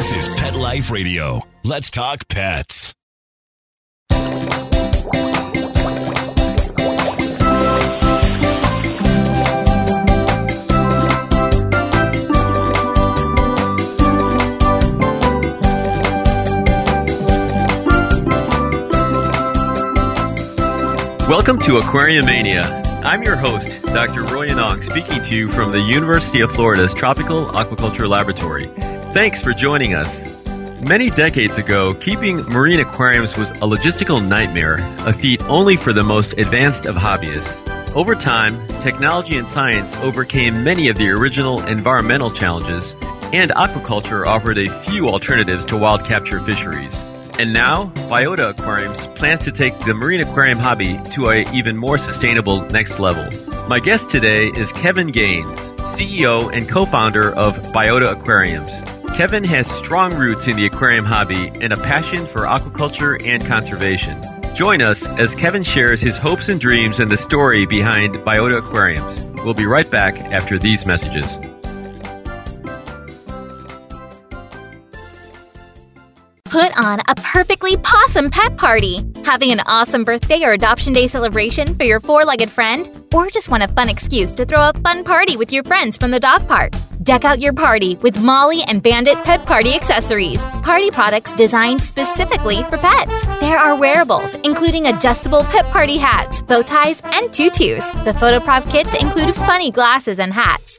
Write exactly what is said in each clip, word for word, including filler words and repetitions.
This is Pet Life Radio. Let's talk pets. Welcome to Aquariumania. I'm your host, Doctor Roy Yanong, speaking to you from the University of Florida's Tropical Aquaculture Laboratory. Thanks for joining us. Many decades ago, keeping marine aquariums was a logistical nightmare, a feat only for the most advanced of hobbyists. Over time, technology and science overcame many of the original environmental challenges, and aquaculture offered a few alternatives to wild capture fisheries. And now, Biota Aquariums plans to take the marine aquarium hobby to an even more sustainable next level. My guest today is Kevin Gaines, C E O and co-founder of Biota Aquariums. Kevin has strong roots in the aquarium hobby and a passion for aquaculture and conservation. Join us as Kevin shares his hopes and dreams and the story behind Biota Aquariums. We'll be right back after these messages. Put on a perfectly possum pet party. Having an awesome birthday or adoption day celebration for your four-legged friend? Or just want a fun excuse to throw a fun party with your friends from the dog park? Deck out your party with Molly and Bandit Pet Party accessories, party products designed specifically for pets. There are wearables, including adjustable pet party hats, bow ties, and tutus. The photoprop kits include funny glasses and hats.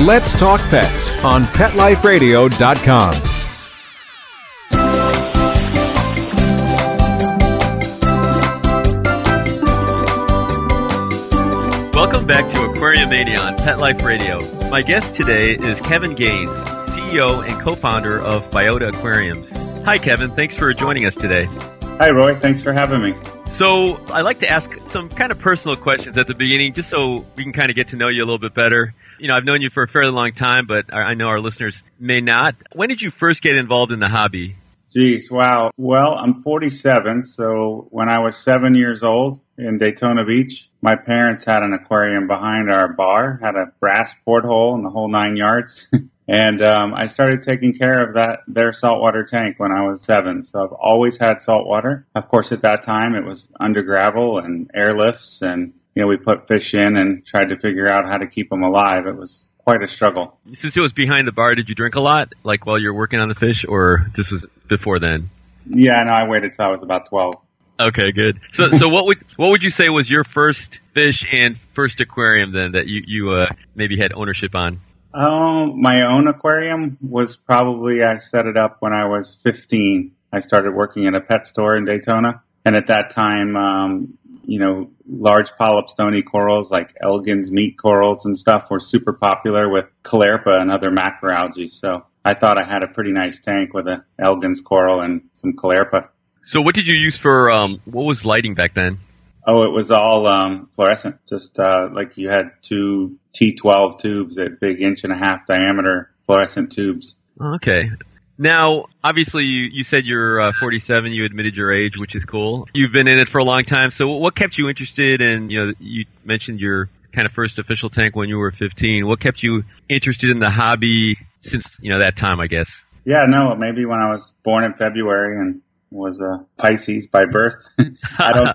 Let's Talk Pets on pet life radio dot com. Welcome back to Aquariumania on Pet Life Radio. My guest today is Kevin Gaines, C E O and co-founder of Biota Aquariums. Hi, Kevin. Thanks for joining us today. Hi, Roy. Thanks for having me. So I like to ask some kind of personal questions at the beginning just so we can kind of get to know you a little bit better. You know, I've known you for a fairly long time, but I know our listeners may not. When did you first get involved in the hobby? Geez, wow. Well, I'm forty-seven, so when I was seven years old in Daytona Beach, my parents had an aquarium behind our bar, had a brass porthole and the whole nine yards. And um, I started taking care of that their saltwater tank when I was seven. So I've always had saltwater. Of course, at that time, it was under gravel and airlifts. And, you know, we put fish in and tried to figure out how to keep them alive. It was quite a struggle. Since it was behind the bar, did you drink a lot, like while you were working on the fish, or this was before then? Yeah, no, I waited till I was about twelve. Okay, good. So so what would what would you say was your first fish and first aquarium then that you, you uh, maybe had ownership on? Oh, my own aquarium was probably, I set it up when I was fifteen. I started working at a pet store in Daytona. And at that time, um, you know, large polyp stony corals like Elgin's meat corals and stuff were super popular with Caulerpa and other macroalgae. So I thought I had a pretty nice tank with an Elgin's coral and some Caulerpa. So what did you use for, um, what was lighting back then? Oh, it was all um, fluorescent, just uh, like you had two T twelve tubes, that big inch and a half diameter fluorescent tubes. Okay. Now, obviously, you, you said you're uh, forty-seven. You admitted your age, which is cool. You've been in it for a long time. So what kept you interested in, you know, you mentioned your kind of first official tank when you were fifteen. What kept you interested in the hobby since, you know, that time, I guess? Yeah, no, maybe when I was born in February and was a Pisces by birth. I don't...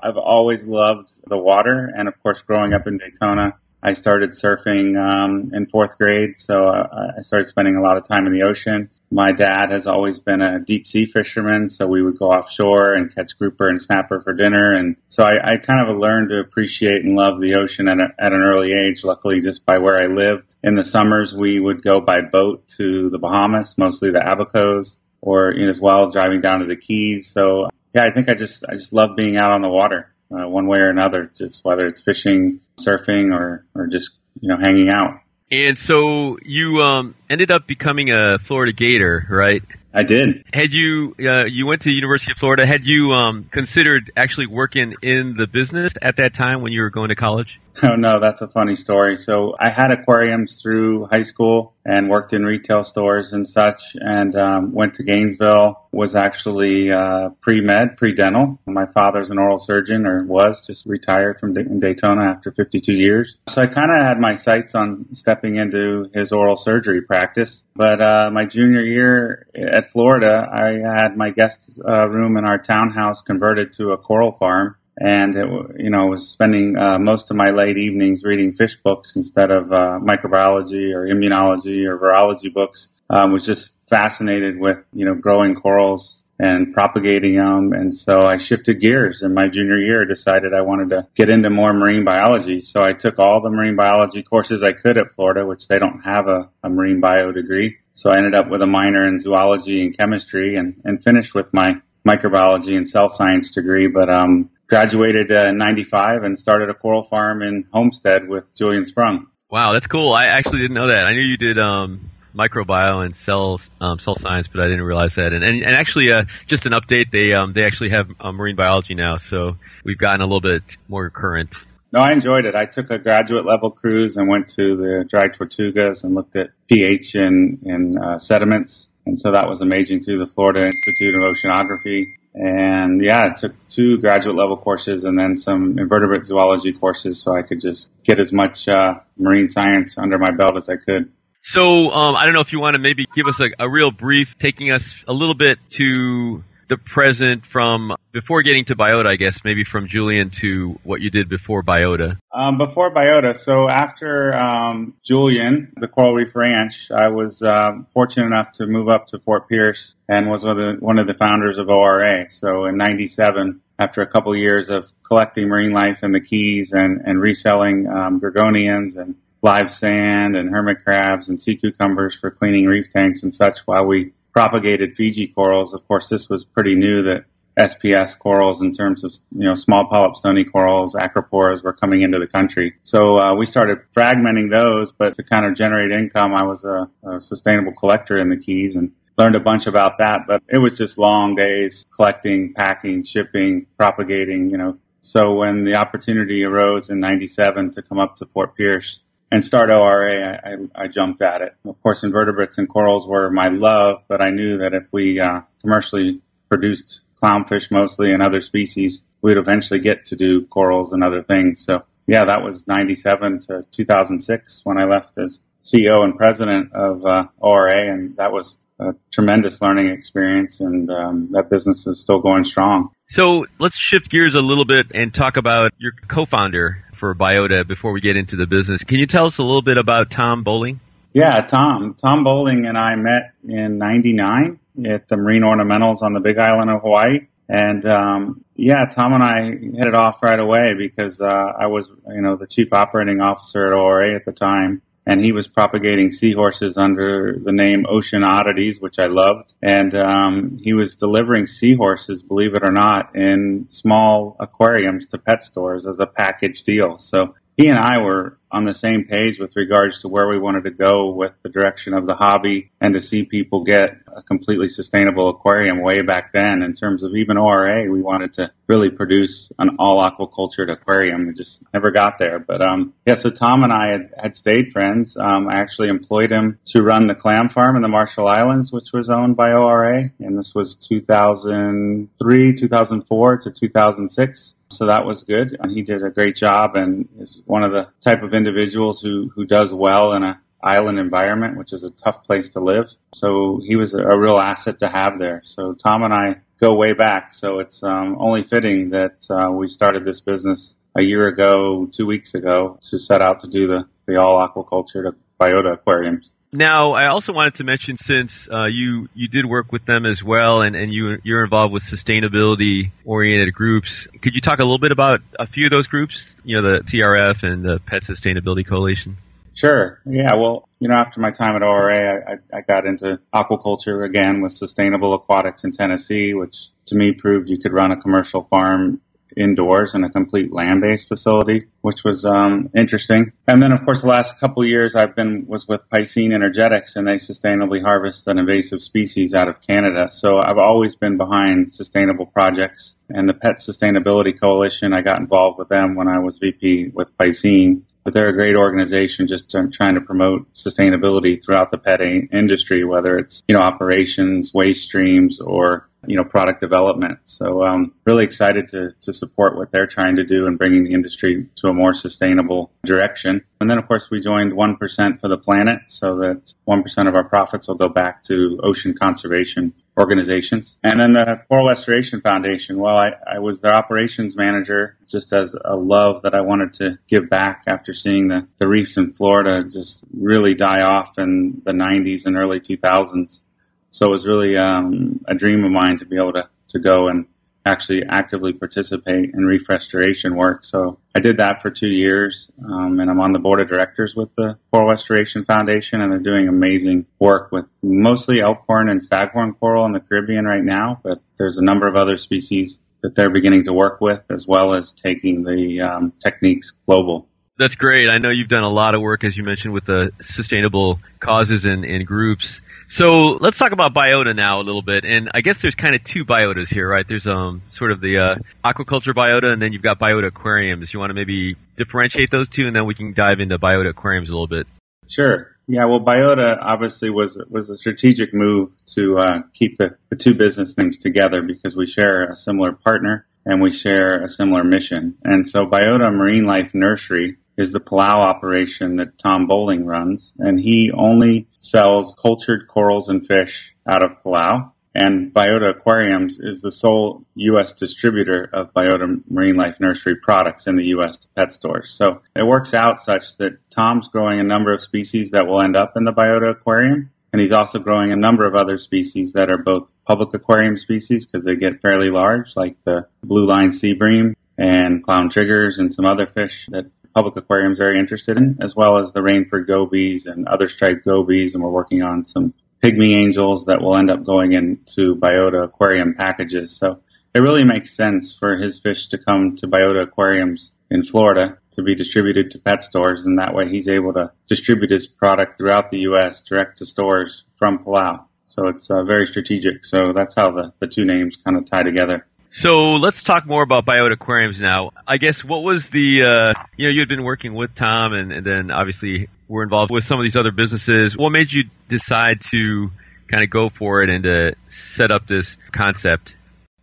I've always loved the water, and of course, growing up in Daytona, I started surfing um, in fourth grade, so I, I started spending a lot of time in the ocean. My dad has always been a deep-sea fisherman, so we would go offshore and catch grouper and snapper for dinner, and so I, I kind of learned to appreciate and love the ocean at, a, at an early age, luckily just by where I lived. In the summers, we would go by boat to the Bahamas, mostly the Abacos, or you know, as well driving down to the Keys, so... Yeah, I think I just I just love being out on the water, uh, one way or another, just whether it's fishing, surfing, or, or just, you know, hanging out. And so you um, ended up becoming a Florida Gator, right? I did. Had you uh, you went to the University of Florida? Had you um, considered actually working in the business at that time when you were going to college? Oh no, that's a funny story. So I had aquariums through high school and worked in retail stores and such, and um, went to Gainesville. Was actually uh, pre-med, pre-dental. My father's an oral surgeon, or was, just retired from in Daytona after fifty-two years. So I kind of had my sights on stepping into his oral surgery practice. But uh, my junior year at Florida, I had my guest uh, room in our townhouse converted to a coral farm. And, it, you know, was spending uh, most of my late evenings reading fish books instead of uh, microbiology or immunology or virology books. Um, was just fascinated with, you know, growing corals and propagating them. And so I shifted gears in my junior year, decided I wanted to get into more marine biology. So I took all the marine biology courses I could at Florida, which they don't have a, a marine bio degree. So I ended up with a minor in zoology and chemistry and, and finished with my microbiology and cell science degree. But, um, graduated uh, in ninety-five and started a coral farm in Homestead with Julian Sprung. Wow, that's cool. I actually didn't know that. I knew you did um, microbiology and cell um, cell science, but I didn't realize that. And and, and actually, uh, just an update, they um, they actually have uh, marine biology now, so we've gotten a little bit more current. No, I enjoyed it. I took a graduate level cruise and went to the Dry Tortugas and looked at pH in, in uh, sediments. And so that was amazing too, the Florida Institute of Oceanography. And yeah, I took two graduate level courses and then some invertebrate zoology courses so I could just get as much uh, marine science under my belt as I could. So um, I don't know if you want to maybe give us a, a real brief, taking us a little bit to the present from before getting to Biota, I guess, maybe from Julian to what you did before Biota. Um, before Biota, so after um, Julian, the Coral Reef Ranch, I was uh, fortunate enough to move up to Fort Pierce and was one of the, one of the founders of O R A. So in ninety-seven, after a couple years of collecting marine life in the Keys and, and reselling um, gorgonians and live sand and hermit crabs and sea cucumbers for cleaning reef tanks and such while we propagated Fiji corals. Of course, this was pretty new that S P S corals in terms of, you know, small polyp stony corals, acroporas were coming into the country. So uh, we started fragmenting those, but to kind of generate income, I was a, a sustainable collector in the Keys and learned a bunch about that. But it was just long days collecting, packing, shipping, propagating, you know. So when the opportunity arose in ninety-seven to come up to Fort Pierce and start O R A, I, I jumped at it. Of course, invertebrates and corals were my love, but I knew that if we uh, commercially produced clownfish mostly and other species, we'd eventually get to do corals and other things. So, yeah, that was ninety-seven to two thousand six when I left as C E O and president of uh, O R A, and that was a tremendous learning experience, and um, that business is still going strong. So let's shift gears a little bit and talk about your co-founder for Biota before we get into the business. Can you tell us a little bit about Tom Bowling? Yeah, Tom. Tom Bowling and I met in ninety-nine at the Marine Ornamentals on the Big Island of Hawaii. And, um, yeah, Tom and I hit it off right away because uh, I was, you know, the chief operating officer at O R A at the time. And he was propagating seahorses under the name Ocean Oddities, which I loved. And um, he was delivering seahorses, believe it or not, in small aquariums to pet stores as a package deal. So he and I were on the same page with regards to where we wanted to go with the direction of the hobby and to see people get a completely sustainable aquarium way back then. In terms of even O R A, we wanted to really produce an all aquacultured aquarium. We just never got there. But um, yeah, so Tom and I had, had stayed friends. Um, I actually employed him to run the clam farm in the Marshall Islands, which was owned by O R A. And this was two thousand three, two thousand four to two thousand six. So that was good. And he did a great job and is one of the type of individuals who, who does well in a island environment, which is a tough place to live. So he was a, a real asset to have there. So Tom and I go way back. So it's um, only fitting that uh, we started this business a year ago, two weeks ago, to set out to do the, the all aquaculture Biota aquariums. Now, I also wanted to mention, since uh, you, you did work with them as well, and, and you, you're involved with sustainability-oriented groups, could you talk a little bit about a few of those groups, you know, the T R F and the Pet Sustainability Coalition? Sure. Yeah, well, you know, after my time at O R A, I, I got into aquaculture again with Sustainable Aquatics in Tennessee, which to me proved you could run a commercial farm indoors in a complete land-based facility, which was um, interesting. And then, of course, the last couple of years I've been was with Piscine Energetics, and they sustainably harvest an invasive species out of Canada. So I've always been behind sustainable projects. And the Pet Sustainability Coalition, I got involved with them when I was V P with Piscine. But they're a great organization just trying to promote sustainability throughout the pet industry, whether it's, you know, operations, waste streams, or, you know, product development. So I'm um, really excited to, to support what they're trying to do in bringing the industry to a more sustainable direction. And then, of course, we joined one percent for the Planet, so that one percent of our profits will go back to ocean conservation organizations. And then the Coral Restoration Foundation, well, I, I was their operations manager just as a love that I wanted to give back after seeing the, the reefs in Florida just really die off in the nineties and early two thousands. So it was really um, a dream of mine to be able to, to go and actually actively participate in reef restoration work. So I did that for two years, um, and I'm on the board of directors with the Coral Restoration Foundation, and they're doing amazing work with mostly elkhorn and staghorn coral in the Caribbean right now, but there's a number of other species that they're beginning to work with, as well as taking the um, techniques global. That's great. I know you've done a lot of work, as you mentioned, with the sustainable causes and, and groups. So let's talk about biota now a little bit. And I guess there's kind of two biotas here, right? There's um sort of the uh, aquaculture biota, and then you've got biota aquariums. You want to maybe differentiate those two, and then we can dive into biota aquariums a little bit. Sure. Yeah, well, biota obviously was was a strategic move to uh, keep the, the two business things together because we share a similar partner and we share a similar mission. And so Biota Marine Life Nursery is the Palau operation that Tom Bowling runs, and he only sells cultured corals and fish out of Palau. And Biota Aquariums is the sole U S distributor of Biota Marine Life Nursery products in the U S to pet stores. So it works out such that Tom's growing a number of species that will end up in the Biota Aquarium, and he's also growing a number of other species that are both public aquarium species because they get fairly large, like the blue line sea bream and clown triggers and some other fish that public aquariums are very interested in, as well as the Rainford gobies and other striped gobies, and we're working on some pygmy angels that will end up going into Biota Aquarium packages. So it really makes sense for his fish to come to Biota Aquariums in Florida to be distributed to pet stores, and that way he's able to distribute his product throughout the U S direct to stores from Palau. So it's uh, very strategic. So that's how the, the two names kind of tie together. So let's talk more about Biota Aquariums now. I guess what was the, uh, you know, you had been working with Tom and, and then obviously were involved with some of these other businesses. What made you decide to kind of go for it and to set up this concept?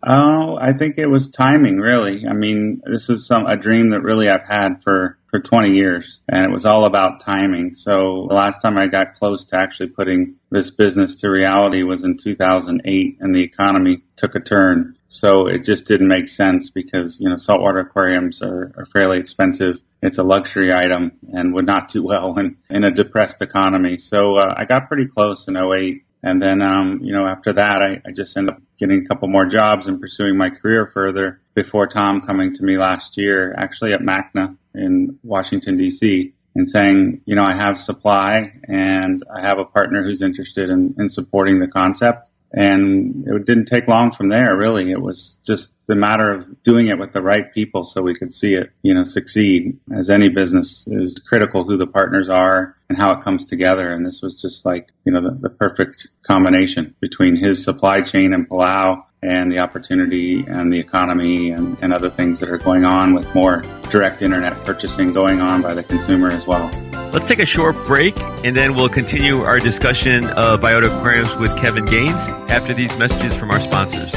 Oh, I think it was timing, really. I mean, this is some a dream that really I've had for, for twenty years, and it was all about timing. So the last time I got close to actually putting this business to reality was in two thousand eight, and the economy took a turn. So it just didn't make sense because, you know, saltwater aquariums are, are fairly expensive. It's a luxury item and would not do well in, in a depressed economy. So uh, I got pretty close in oh eight. And then, um, you know, after that, I, I just ended up getting a couple more jobs and pursuing my career further before Tom coming to me last year, actually at MACNA in Washington, D C, and saying, you know, I have supply and I have a partner who's interested in, in supporting the concept. And it didn't take long from there, really. It was just the matter of doing it with the right people so we could see it, you know, succeed. As any business, it is critical who the partners are and how it comes together. And this was just like, you know, the, the perfect combination between his supply chain in Palau and the opportunity and the economy and, and other things that are going on with more direct internet purchasing going on by the consumer as well. Let's take a short break, and then we'll continue our discussion of Biota Aquariums with Kevin Gaines after these messages from our sponsors.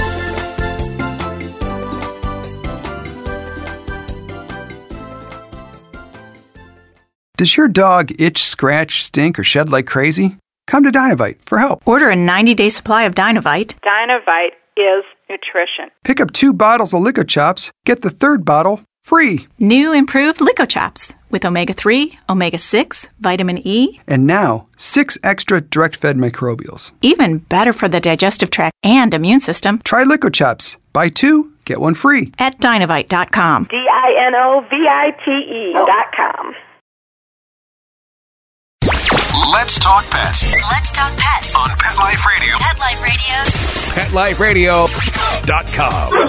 Does your dog itch, scratch, stink, or shed like crazy? Come to Dynavite for help. Order a ninety-day supply of Dynavite. Dynavite is nutrition. Pick up two bottles of Lico Chops, get the third bottle free. New improved Lico Chops with omega three, omega six, vitamin E, and now six extra direct-fed microbials. Even better for the digestive tract and immune system. Try Lico Chops. Buy two, get one free at Dynavite dot com. D I N O V I T E dot com. Let's talk pets. Let's talk pets on Pet Life Radio. Pet Life Radio. Pet Life Radio dot com.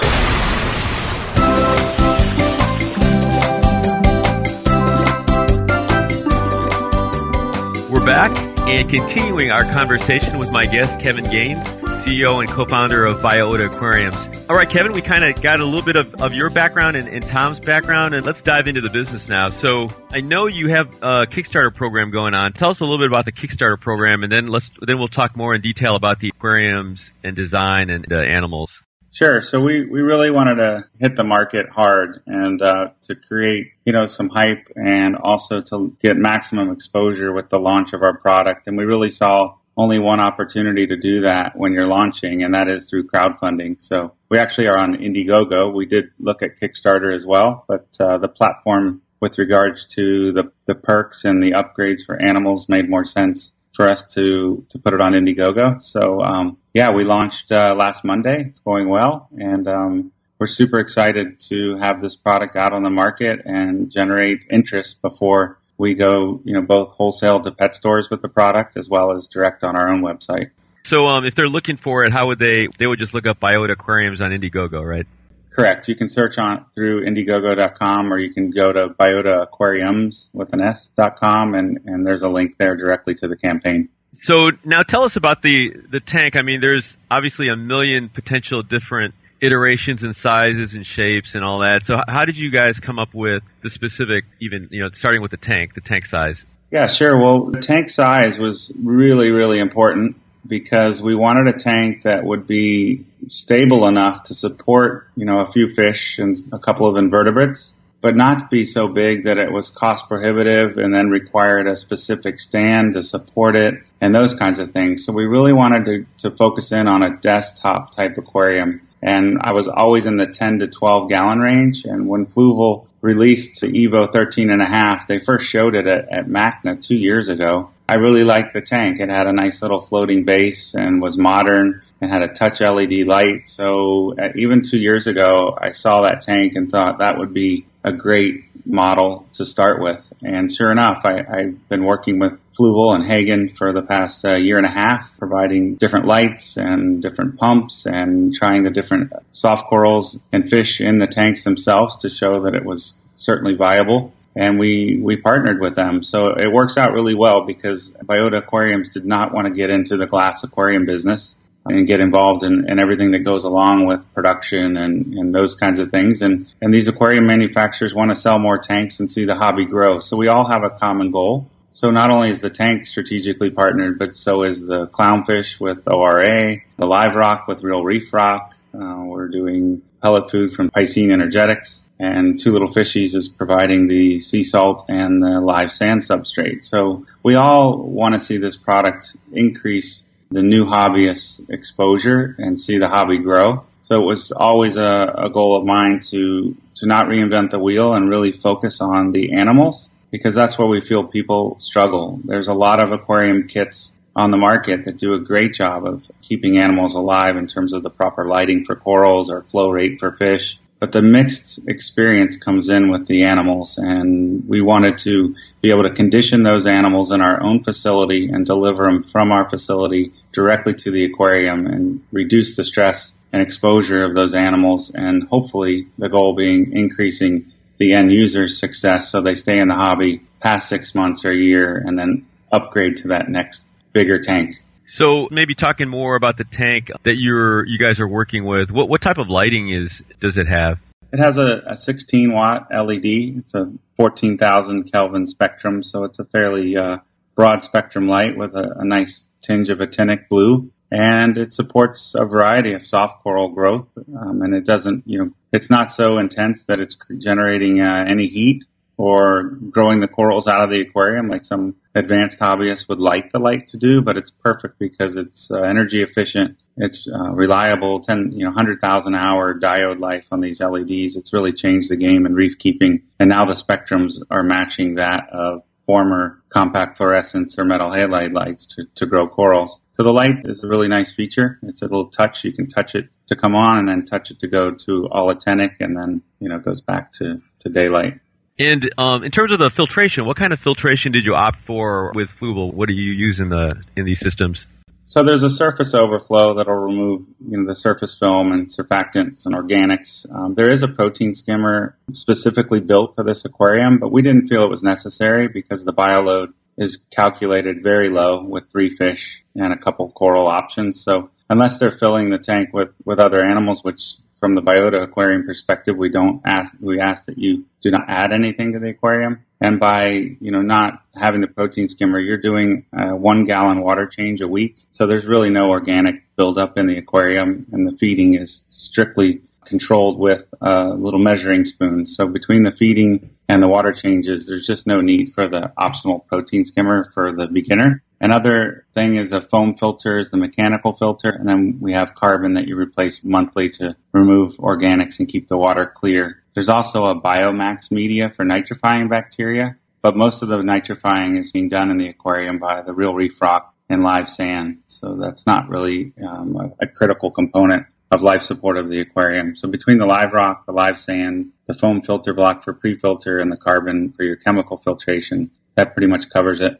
back and continuing our conversation with my guest, Kevin Gaines, C E O and co-founder of Biota Aquariums. All right, Kevin, we kind of got a little bit of, of your background and, and Tom's background, and let's dive into the business now. So I know you have a Kickstarter program going on. Tell us a little bit about the Kickstarter program, and then let's then we'll talk more in detail about the aquariums and design and uh, animals. Sure. So we, we really wanted to hit the market hard and uh, to create, you know, some hype and also to get maximum exposure with the launch of our product. And we really saw only one opportunity to do that when you're launching, and that is through crowdfunding. So we actually are on Indiegogo. We did look at Kickstarter as well, but uh, the platform with regards to the, the perks and the upgrades for animals made more sense for us to, to put it on Indiegogo. So, um, yeah, we launched uh, last Monday. It's going well, and um, we're super excited to have this product out on the market and generate interest before we go, you know, both wholesale to pet stores with the product as well as direct on our own website. So um, if they're looking for it, how would they, they would just look up Biota Aquariums on Indiegogo, right? Correct. You can search on through Indiegogo dot com, or you can go to Biota Aquariums with an S dot com, and, and there's a link there directly to the campaign. So now tell us about the, the tank. I mean, there's obviously a million potential different iterations and sizes and shapes and all that. So how did you guys come up with the specific, even, you know, starting with the tank, the tank size? Yeah, sure. Well, the tank size was really, really important, because we wanted a tank that would be stable enough to support, you know, a few fish and a couple of invertebrates, but not be so big that it was cost prohibitive and then required a specific stand to support it and those kinds of things. So we really wanted to, to focus in on a desktop type aquarium. And I was always in the ten to twelve gallon range. And when Fluval released the Evo thirteen and a half, they first showed it at, at MACNA two years ago. I really liked the tank. It had a nice little floating base and was modern and had a touch L E D light. So even two years ago, I saw that tank and thought that would be a great model to start with. And sure enough, I, I've been working with Fluval and Hagen for the past uh, year and a half, providing different lights and different pumps and trying the different soft corals and fish in the tanks themselves to show that it was certainly viable. And we, we partnered with them. So it works out really well, because Biota Aquariums did not want to get into the glass aquarium business and get involved in, in everything that goes along with production and, and those kinds of things. And, and these aquarium manufacturers want to sell more tanks and see the hobby grow. So we all have a common goal. So not only is the tank strategically partnered, but so is the clownfish with O R A, the live rock with Real Reef Rock. Uh, we're doing pellet food from Piscine Energetics, and Two Little Fishies is providing the sea salt and the live sand substrate. So we all want to see this product increase the new hobbyist exposure and see the hobby grow. So it was always a, a goal of mine to, to not reinvent the wheel and really focus on the animals, because that's where we feel people struggle. There's a lot of aquarium kits on the market that do a great job of keeping animals alive in terms of the proper lighting for corals or flow rate for fish. But the mixed experience comes in with the animals, and we wanted to be able to condition those animals in our own facility and deliver them from our facility directly to the aquarium and reduce the stress and exposure of those animals, and hopefully the goal being increasing the end user's success so they stay in the hobby past six months or a year and then upgrade to that next bigger tank. So maybe talking more about the tank that you're, you guys are working with, what, what type of lighting is does it have? It has a, a sixteen watt L E D. It's a fourteen thousand Kelvin spectrum, so it's a fairly uh, broad spectrum light with a, a nice tinge of a tinnic blue. And it supports a variety of soft coral growth, um, and it doesn't, you know, it's not so intense that it's generating uh, any heat or growing the corals out of the aquarium like some advanced hobbyists would like the light to do, but it's perfect because it's uh, energy efficient, it's uh, reliable, ten, you know, one hundred thousand hour diode life on these L E Ds. It's really changed the game in reef keeping, and now the spectrums are matching that of former compact fluorescence or metal halide lights to, to grow corals. So the light is a really nice feature. It's a little touch. You can touch it to come on and then touch it to go to all-actinic, and then, you know, it goes back to, to daylight. And um, in terms of the filtration, what kind of filtration did you opt for with Fluval? What do you use in the in these systems? So there's a surface overflow that'll remove, you know, the surface film and surfactants and organics. Um, there is a protein skimmer specifically built for this aquarium, but we didn't feel it was necessary because the bioload is calculated very low with three fish and a couple coral options. So unless they're filling the tank with, with other animals, which from the Biota Aquarium perspective, we don't ask, we ask that you do not add anything to the aquarium. And by, you know, not having the protein skimmer, you're doing a one gallon water change a week. So there's really no organic buildup in the aquarium, and the feeding is strictly controlled with a little measuring spoon. So between the feeding and the water changes, there's just no need for the optional protein skimmer for the beginner. Another thing is a foam filter is the mechanical filter, and then we have carbon that you replace monthly to remove organics and keep the water clear. There's also a Biomax media for nitrifying bacteria, but most of the nitrifying is being done in the aquarium by the real reef rock and live sand, so that's not really um, a, a critical component of life support of the aquarium. So between the live rock, the live sand, the foam filter block for pre-filter, and the carbon for your chemical filtration, that pretty much covers it.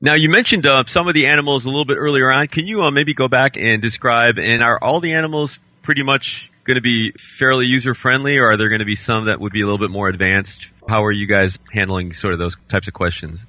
Now, you mentioned uh, some of the animals a little bit earlier on. Can you uh, maybe go back and describe, and are all the animals pretty much going to be fairly user-friendly, or are there going to be some that would be a little bit more advanced? How are you guys handling sort of those types of questions?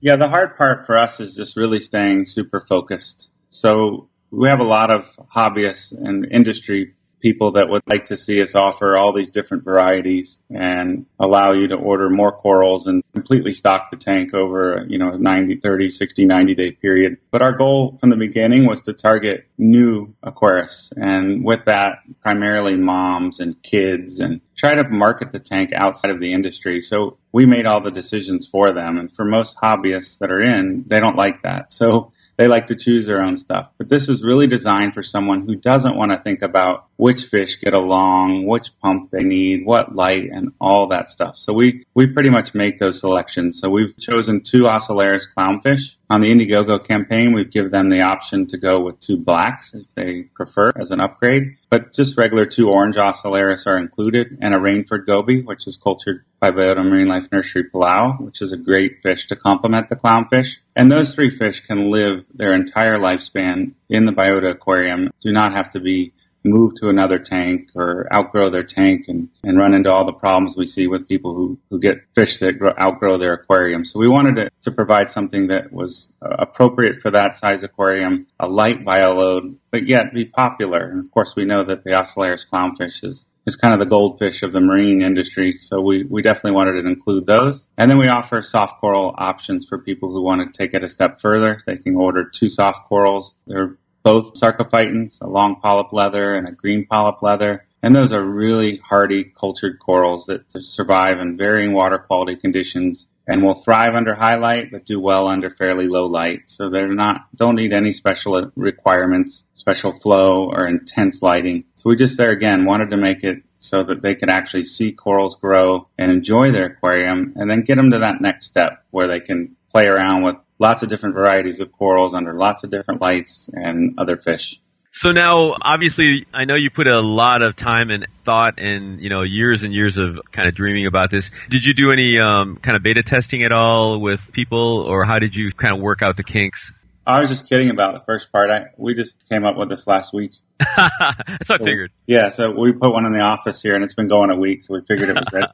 Yeah, the hard part for us is just really staying super focused. So we have a lot of hobbyists and industry people that would like to see us offer all these different varieties and allow you to order more corals and completely stock the tank over, you know, a ninety, thirty, sixty, ninety day period. But our goal from the beginning was to target new aquarists, and with that, primarily moms and kids, and try to market the tank outside of the industry. So we made all the decisions for them. And for most hobbyists that are in, they don't like that. So they like to choose their own stuff. But this is really designed for someone who doesn't want to think about which fish get along, which pump they need, what light, and all that stuff. So we, we pretty much make those selections. So we've chosen two ocellaris clownfish. On the Indiegogo campaign, we've given them the option to go with two blacks if they prefer as an upgrade. But just regular two orange ocellaris are included, and a Rainford goby, which is cultured by Biota Marine Life Nursery Palau, which is a great fish to complement the clownfish. And those three fish can live their entire lifespan in the Biota Aquarium, do not have to be moved to another tank or outgrow their tank and, and run into all the problems we see with people who, who get fish that grow, outgrow their aquarium. So we wanted to, to provide something that was appropriate for that size aquarium, a light bioload, but yet be popular. And of course, we know that the ocellaris clownfish is It's kind of the goldfish of the marine industry, so we, we definitely wanted to include those. And then we offer soft coral options for people who want to take it a step further. They can order two soft corals. They're both sarcophytans, a long polyp leather and a green polyp leather. And those are really hardy, cultured corals that survive in varying water quality conditions and will thrive under high light, but do well under fairly low light. So they're not, don't need any special requirements, special flow, or intense lighting. So we just there again wanted to make it so that they could actually see corals grow and enjoy their aquarium, and then get them to that next step where they can play around with lots of different varieties of corals under lots of different lights and other fish. So now, obviously, I know you put a lot of time and thought and, you know, years and years of kind of dreaming about this. Did you do any um, kind of beta testing at all with people, or how did you kind of work out the kinks? I was just kidding about the first part. I, we just came up with this last week. That's what so I figured. We, yeah, so we put one in the office here, and it's been going a week, so we figured it was ready.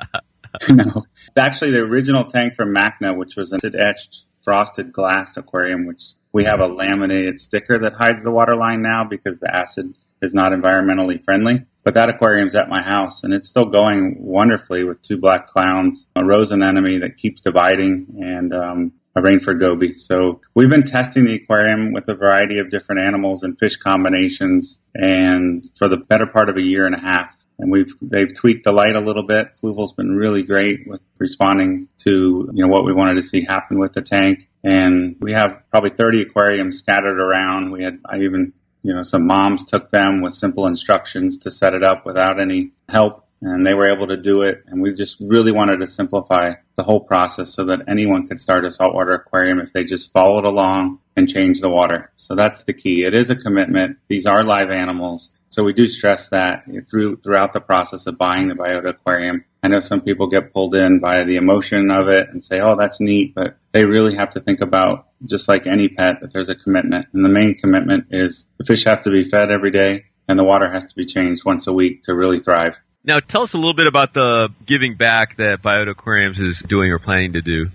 No. Actually, the original tank from MACNA, which was an etched, frosted glass aquarium, which we have a laminated sticker that hides the water line now because the acid is not environmentally friendly. But that aquarium's at my house, and it's still going wonderfully with two black clowns, a rose anemone that keeps dividing, and um, a Rainford goby. So we've been testing the aquarium with a variety of different animals and fish combinations, and for the better part of a year and a half. And we've they've tweaked the light a little bit. Fluval's been really great with responding to, you know, what we wanted to see happen with the tank. And we have probably thirty aquariums scattered around. We had I even, you know, some moms took them with simple instructions to set it up without any help, and they were able to do it. And we just really wanted to simplify the whole process so that anyone could start a saltwater aquarium if they just followed along and changed the water. So that's the key. It is a commitment. These are live animals. So we do stress that through, throughout the process of buying the Biota Aquarium. I know some people get pulled in by the emotion of it and say, oh, that's neat, but they really have to think about, just like any pet, that there's a commitment. And the main commitment is the fish have to be fed every day, and the water has to be changed once a week to really thrive. Now, tell us a little bit about the giving back that Biota Aquariums is doing or planning to do.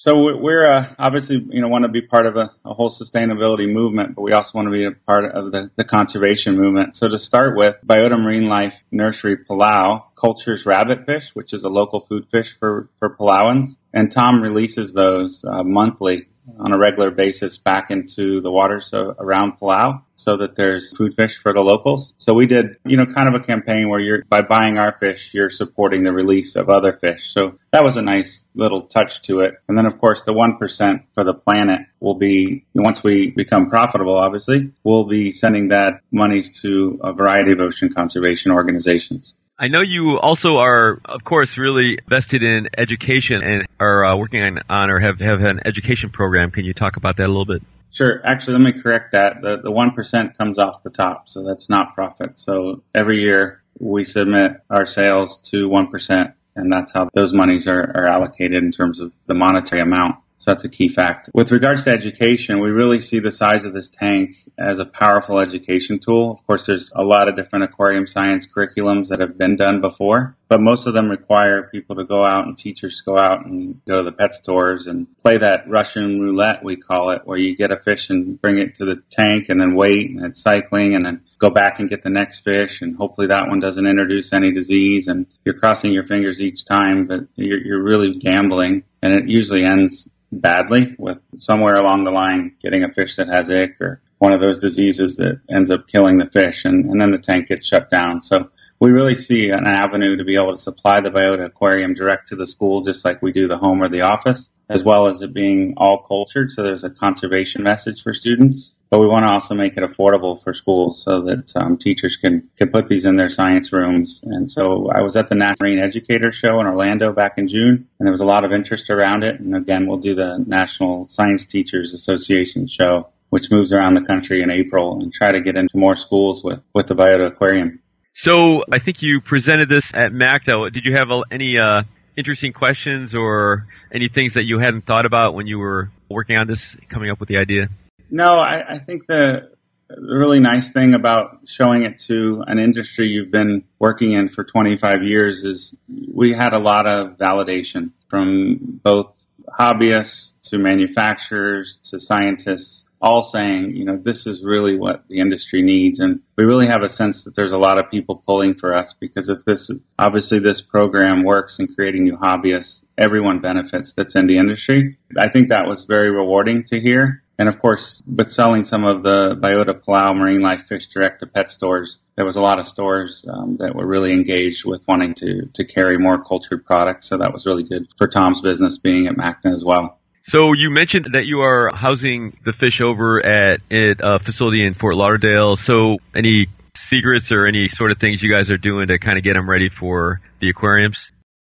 So we're uh, obviously, you know, want to be part of a, a whole sustainability movement, but we also want to be a part of the, the conservation movement. So to start with, Biota Marine Life Nursery Palau cultures rabbitfish, which is a local food fish for, for Palauans. And Tom releases those uh, monthly on a regular basis back into the waters around Palau so that there's food fish for the locals. So we did, you know, kind of a campaign where you're, by buying our fish, you're supporting the release of other fish. So that was a nice little touch to it. And then, of course, the one percent for the planet will be, once we become profitable, obviously, we'll be sending that monies to a variety of ocean conservation organizations. I know you also are, of course, really vested in education and are uh, working on, on or have, have an education program. Can you talk about that a little bit? Sure. Actually, let me correct that. The, the one percent comes off the top, so that's not profit. So every year we submit our sales to one percent, and that's how those monies are, are allocated in terms of the monetary amount. So that's a key fact. With regards to education, we really see the size of this tank as a powerful education tool. Of course, there's a lot of different aquarium science curriculums that have been done before, but most of them require people to go out and teachers to go out and go to the pet stores and play that Russian roulette, we call it, where you get a fish and bring it to the tank and then wait, and it's cycling, and then go back and get the next fish, and hopefully that one doesn't introduce any disease, and you're crossing your fingers each time, but you're, you're really gambling, and it usually ends badly with somewhere along the line getting a fish that has ick or one of those diseases that ends up killing the fish, and, and then the tank gets shut down. So we really see an avenue to be able to supply the Biota Aquarium direct to the school, just like we do the home or the office, as well as it being all cultured, so there's a conservation message for students. But we want to also make it affordable for schools so that um, teachers can, can put these in their science rooms. And so I was at the National Marine Educator Show in Orlando back in June, and there was a lot of interest around it. And again, we'll do the National Science Teachers Association Show, which moves around the country in April, and try to get into more schools with, with the Biota Aquarium. So I think you presented this at MACNA. Did you have any uh, interesting questions or any things that you hadn't thought about when you were working on this, coming up with the idea? No, I, I think the really nice thing about showing it to an industry you've been working in for twenty-five years is we had a lot of validation from both hobbyists to manufacturers to scientists, all saying, you know, this is really what the industry needs. And we really have a sense that there's a lot of people pulling for us, because if this, obviously this program works in creating new hobbyists, everyone benefits that's in the industry. I think that was very rewarding to hear. And of course, but selling some of the Biota Palau marine life fish direct to pet stores, there was a lot of stores um, that were really engaged with wanting to, to carry more cultured products. So that was really good for Tom's business being at MACNA as well. So you mentioned that you are housing the fish over at a facility in Fort Lauderdale. So any secrets or any sort of things you guys are doing to kind of get them ready for the aquariums?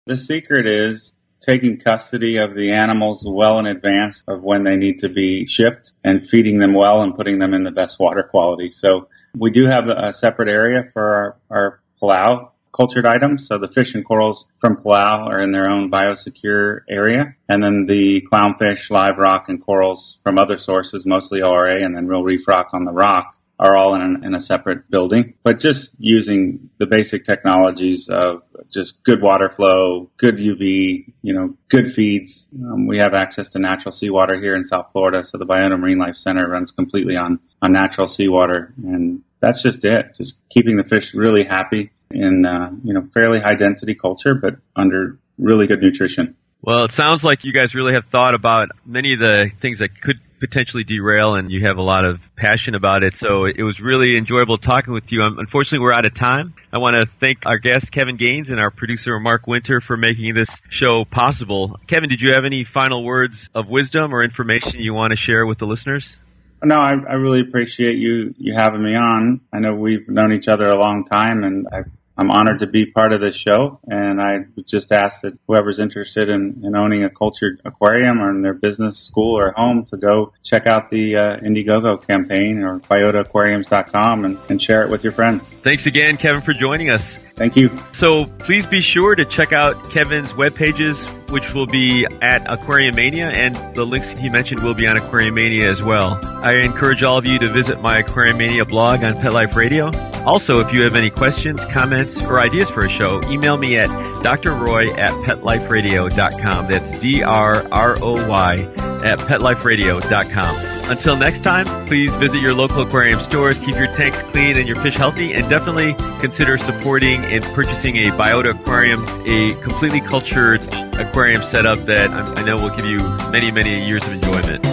The secret is taking custody of the animals well in advance of when they need to be shipped, and feeding them well and putting them in the best water quality. So we do have a separate area for our, our Palau cultured items. So the fish and corals from Palau are in their own biosecure area. And then the clownfish, live rock, and corals from other sources, mostly O R A and then real reef rock on the rock, are all in, an, in a separate building. But just using the basic technologies of just good water flow, good U V, you know, good feeds. Um, we have access to natural seawater here in South Florida, so the Biota Marine Life Center runs completely on, on natural seawater. And that's just it, just keeping the fish really happy in, uh, you know, fairly high-density culture, but under really good nutrition. Well, it sounds like you guys really have thought about many of the things that could potentially derail, and you have a lot of passion about it. So it was really enjoyable talking with you. Um, unfortunately, we're out of time. I want to thank our guest, Kevin Gaines, and our producer, Mark Winter, for making this show possible. Kevin, did you have any final words of wisdom or information you want to share with the listeners? No, I, I really appreciate you, you having me on. I know we've known each other a long time, and I've I'm honored to be part of this show, and I just ask that whoever's interested in, in owning a cultured aquarium or in their business, school, or home, to go check out the uh, Indiegogo campaign or biota aquariums dot com and, and share it with your friends. Thanks again, Kevin, for joining us. Thank you. So please be sure to check out Kevin's web pages, which will be at Aquariumania, and the links he mentioned will be on Aquariumania as well. I encourage all of you to visit my Aquariumania blog on Pet Life Radio. Also, if you have any questions, comments, or ideas for a show, email me at d r roy at pet life radio dot com. That's D R R O Y at pet life radio dot com. Until next time, please visit your local aquarium stores, keep your tanks clean and your fish healthy, and definitely consider supporting and purchasing a Biota Aquarium, a completely cultured aquarium setup that I know will give you many, many years of enjoyment.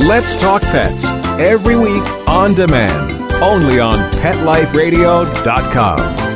Let's Talk Pets, every week on demand, only on pet life radio dot com.